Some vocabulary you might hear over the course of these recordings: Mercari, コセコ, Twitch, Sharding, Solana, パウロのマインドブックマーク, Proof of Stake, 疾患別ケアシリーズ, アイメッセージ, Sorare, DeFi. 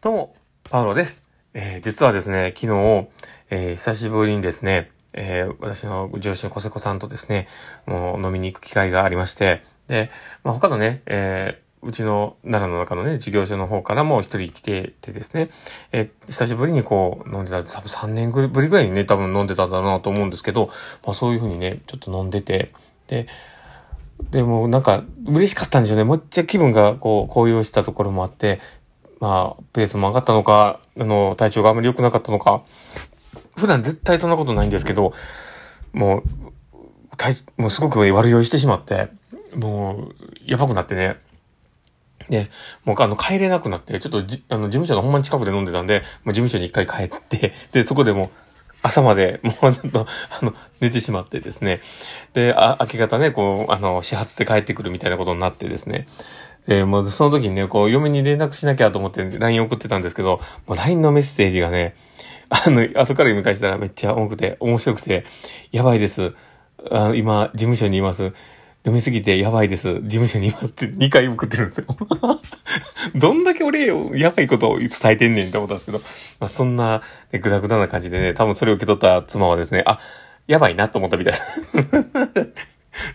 どうも、パウロです。実はですね、昨日、久しぶりにですね、私の上司のコセコさんとですね、もう飲みに行く機会がありまして、で、他のね、うちの奈良の中のね、事業所の方からも一人来ててですね、久しぶりにこう飲んでた、多分3年ぶりぐらいにね、多分飲んでたんだなと思うんですけど、そういう風にね、ちょっと飲んでて、でもなんか嬉しかったんでしょうね。めっちゃ気分がこう高揚したところもあって、ペースも上がったのか、体調があまり良くなかったのか、普段絶対そんなことないんですけど、もうすごく悪酔いしてしまって、もうやばくなってね。で、もう帰れなくなって、ちょっと事務所のほんまに近くで飲んでたんで、もう事務所に一回帰って、で、そこでも朝までもうちょっと寝てしまってですね。で、明け方ね、こう始発で帰ってくるみたいなことになってですね。もうその時にね、こう嫁に連絡しなきゃと思って LINE 送ってたんですけど、もう LINE のメッセージがね、後から見返したらめっちゃ多くて面白くて、やばいです。今事務所にいます。飲みすぎてやばいです。事務所にいますって2回送ってるんですよ。どんだけ俺やばいことを伝えてんねんって思ったんですけど、そんなね、グダグダな感じでね、多分それを受け取った妻はですね、やばいなと思ったみたいです。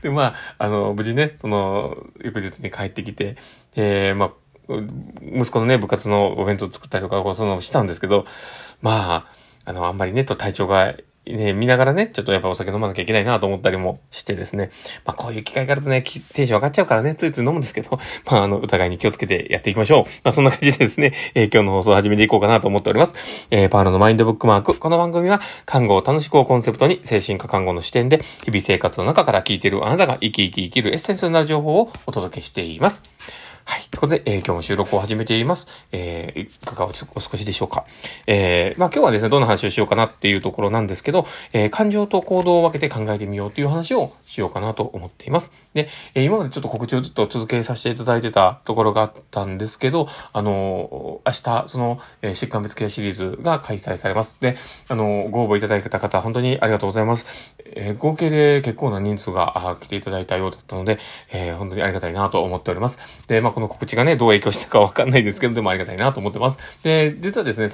で、無事ね、翌日に帰ってきて、息子のね、部活のお弁当作ったりとか、したんですけど、あんまりね、体調が、ね、見ながらね、ちょっとやっぱお酒飲まなきゃいけないなと思ったりもしてですね。こういう機会があるとね、テンション上がっちゃうからね、ついつい飲むんですけど、お互いに気をつけてやっていきましょう。そんな感じでですね、今日の放送を始めていこうかなと思っております。パウロのマインドブックマーク。この番組は、看護を楽しくをコンセプトに、精神科看護の視点で、日々生活の中から聞いているあなたが生き生き生きるエッセンスになる情報をお届けしています。はい。ということで、今日も収録を始めています。いかがお少しでしょうか。今日はですね、どんな話をしようかなっていうところなんですけど、感情と行動を分けて考えてみようという話をしようかなと思っています。で、今までちょっと告知をずっと続けさせていただいてたところがあったんですけど、明日、疾患別ケアシリーズが開催されます。で、ご応募いただいた方、本当にありがとうございます。合計で結構な人数が来ていただいたようだったので、本当にありがたいなと思っております。で、この告知がね、どう影響したかわかんないですけど、でもありがたいなと思ってます。で、実はですね、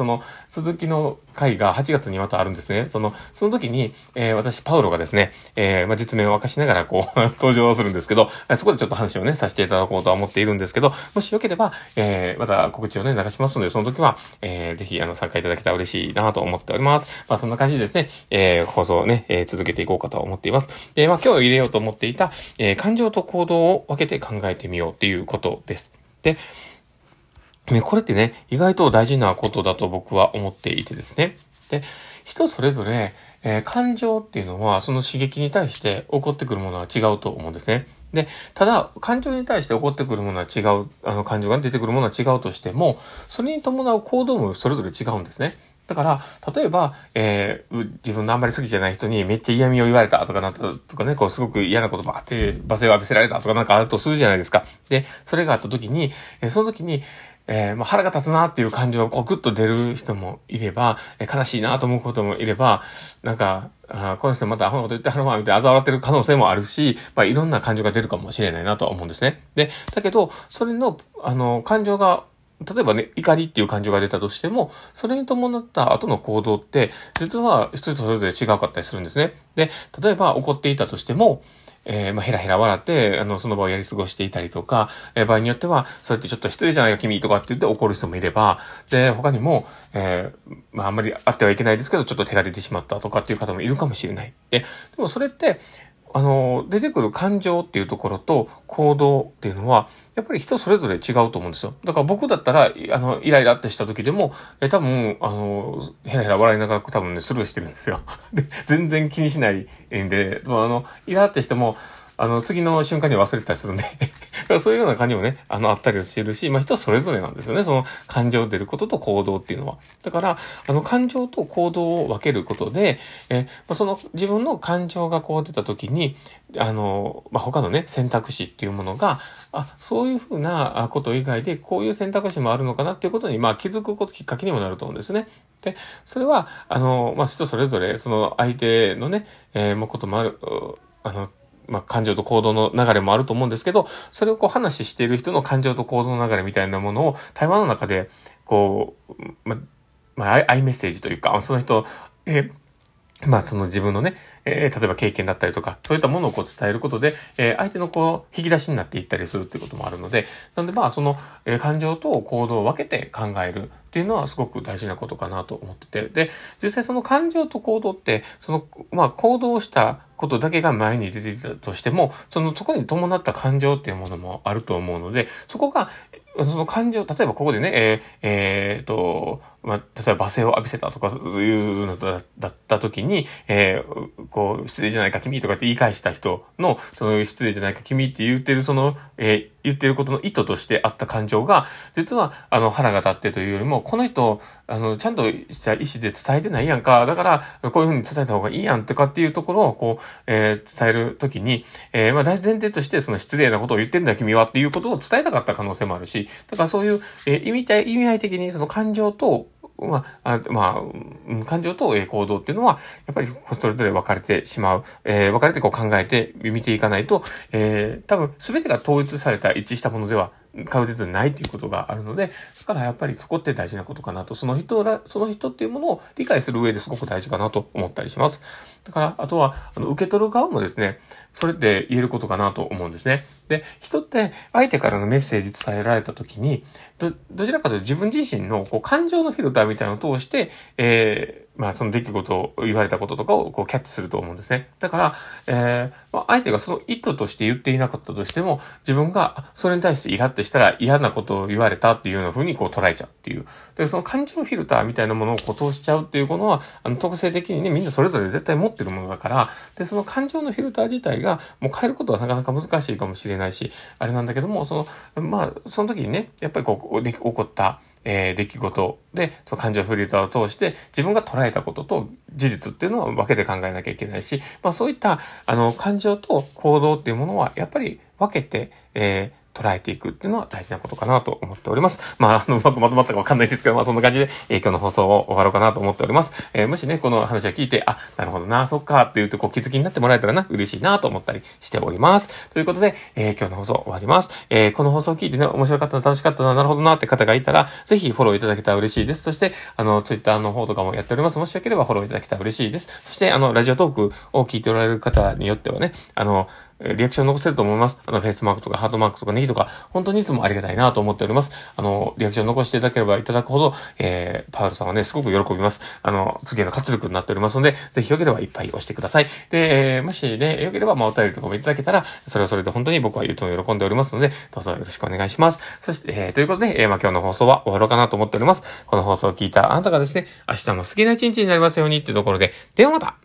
続きの会が8月にまたあるんですね。その時に、私、パウロがですね、実名を明かしながら、登場するんですけど、そこでちょっと話をね、させていただこうとは思っているんですけど、もしよければ、また告知をね、流しますので、その時は、ぜひ、参加いただけたら嬉しいなと思っております。そんな感じでですね、放送をね、続けていこうかと思っています。で、今日入れようと思っていた、感情と行動を分けて考えてみようっていうことです。で、これってね、意外と大事なことだと僕は思っていてですね。で、人それぞれ、感情っていうのは、その刺激に対して起こってくるものは違うと思うんですね。で、ただ、感情に対して起こってくるものは違う、感情が出てくるものは違うとしても、それに伴う行動もそれぞれ違うんですね。だから、例えば、自分のあんまり好きじゃない人にめっちゃ嫌味を言われたとかなったとかね、すごく嫌なことばーって罵声を浴びせられたとかなんかあるとするじゃないですか。で、それがあった時に、腹が立つなっていう感情がグッと出る人もいれば、悲しいなと思うこともいれば、この人またアホなこと言ってはるわみたいな嘲笑ってる可能性もあるし、いろんな感情が出るかもしれないなとは思うんですね。で、だけど、それの、感情が、例えばね、怒りっていう感情が出たとしても、それに伴った後の行動って、実は人それぞれ違うかったりするんですね。で、例えば怒っていたとしても、ヘラヘラ笑って、その場をやり過ごしていたりとか、場合によっては、そうやってちょっと失礼じゃないか君とかって言って怒る人もいれば、で、他にも、あんまりあってはいけないですけど、ちょっと手が出てしまったとかっていう方もいるかもしれない。でもそれって、出てくる感情っていうところと行動っていうのは、やっぱり人それぞれ違うと思うんですよ。だから僕だったら、イライラってした時でも、多分、ヘラヘラ笑いながら多分ね、スルーしてるんですよ。で、全然気にしないんで、イラってしても、次の瞬間に忘れてたりするんで。そういうような感じもね、あったりしてるし、人それぞれなんですよね。その感情出ることと行動っていうのは。だから、感情と行動を分けることで、自分の感情が出た時に、他のね、選択肢っていうものが、そういうふうなこと以外で、こういう選択肢もあるのかなっていうことに、気づくこときっかけにもなると思うんですね。で、それは、人それぞれ、相手のね、こともある、まあ、感情と行動の流れもあると思うんですけど、それをこう話している人の感情と行動の流れみたいなものを対話の中でこう、アイメッセージというか、その人、その自分のね、例えば経験だったりとか、そういったものをこう伝えることで、相手のこう、引き出しになっていったりするっていうこともあるので、なんでその、感情と行動を分けて考えるっていうのはすごく大事なことかなと思ってて、で、実際その感情と行動って、その、行動したことだけが前に出ていたとしても、そこに伴った感情っていうものもあると思うので、そこが、その感情、例えばここでね、例えば罵声を浴びせたとかそういうのだった時に、こう、失礼じゃないか君とかって言い返した人の、その失礼じゃないか君って言ってるその、言ってることの意図としてあった感情が、実は、腹が立ってというよりも、この人、ちゃんとした意思で伝えてないやんか、だから、こういうふうに伝えた方がいいやんとかっていうところを、こう、伝えるときに、大前提として、その失礼なことを言ってんだ君はっていうことを伝えたかった可能性もあるし、だからそういう、意味合い的にその感情と、感情と行動っていうのは、やっぱりそれぞれ分かれてしまう。分かれてこう考えて見ていかないと、多分全てが統一された一致したものでは確実にないということがあるので、だからやっぱりそこって大事なことかなと、その人っていうものを理解する上ですごく大事かなと思ったりします。だから、あとは、受け取る側もですね、それって言えることかなと思うんですね。で、人って相手からのメッセージ伝えられたときに、どちらかというと自分自身のこう感情のフィルターみたいなのを通して、その出来事を言われたこととかをこうキャッチすると思うんですね。だから、相手がその意図として言っていなかったとしても、自分がそれに対してイラッとしたら嫌なことを言われたっていうような風にこう捉えちゃうっていう。で、その感情フィルターみたいなものをこう通しちゃうっていうものは、特性的にね、みんなそれぞれ絶対持ってるものだから、で、その感情のフィルター自体がもう変えることはなかなか難しいかもしれないし、あれなんだけども、その時にね、やっぱりこう、起こった、出来事で、その感情フィルターを通して、自分が捉えたことと事実っていうのは分けて考えなきゃいけないし、そういった、感情と行動っていうものは、やっぱり分けて、捉えていくっていうのは大事なことかなと思っております。うまくまとまったかわかんないですけど、そんな感じで、今日の放送を終わろうかなと思っております。もしね、この話を聞いて、なるほどな、そっか、っていうと、こう気づきになってもらえたらな、嬉しいなと思ったりしております。ということで、今日の放送終わります。この放送を聞いてね、面白かったな、楽しかったな、なるほどなって方がいたら、ぜひフォローいただけたら嬉しいです。そして、Twitter の方とかもやっております。もしよければフォローいただけたら嬉しいです。そして、ラジオトークを聞いておられる方によってはね、リアクション残せると思います。フェイスマークとかハートマークとかネギとか、本当にいつもありがたいなと思っております。リアクション残していただければいただくほど、パウルさんはね、すごく喜びます。次の活力になっておりますので、ぜひよければいっぱい押してください。で、もしね、よければ、お便りとかもいただけたら、それはそれで本当に僕はいつも喜んでおりますので、どうぞよろしくお願いします。そして、ということで、今日の放送は終わろうかなと思っております。この放送を聞いたあなたがですね、明日も好きな一日になりますようにっていうところで、ではまた。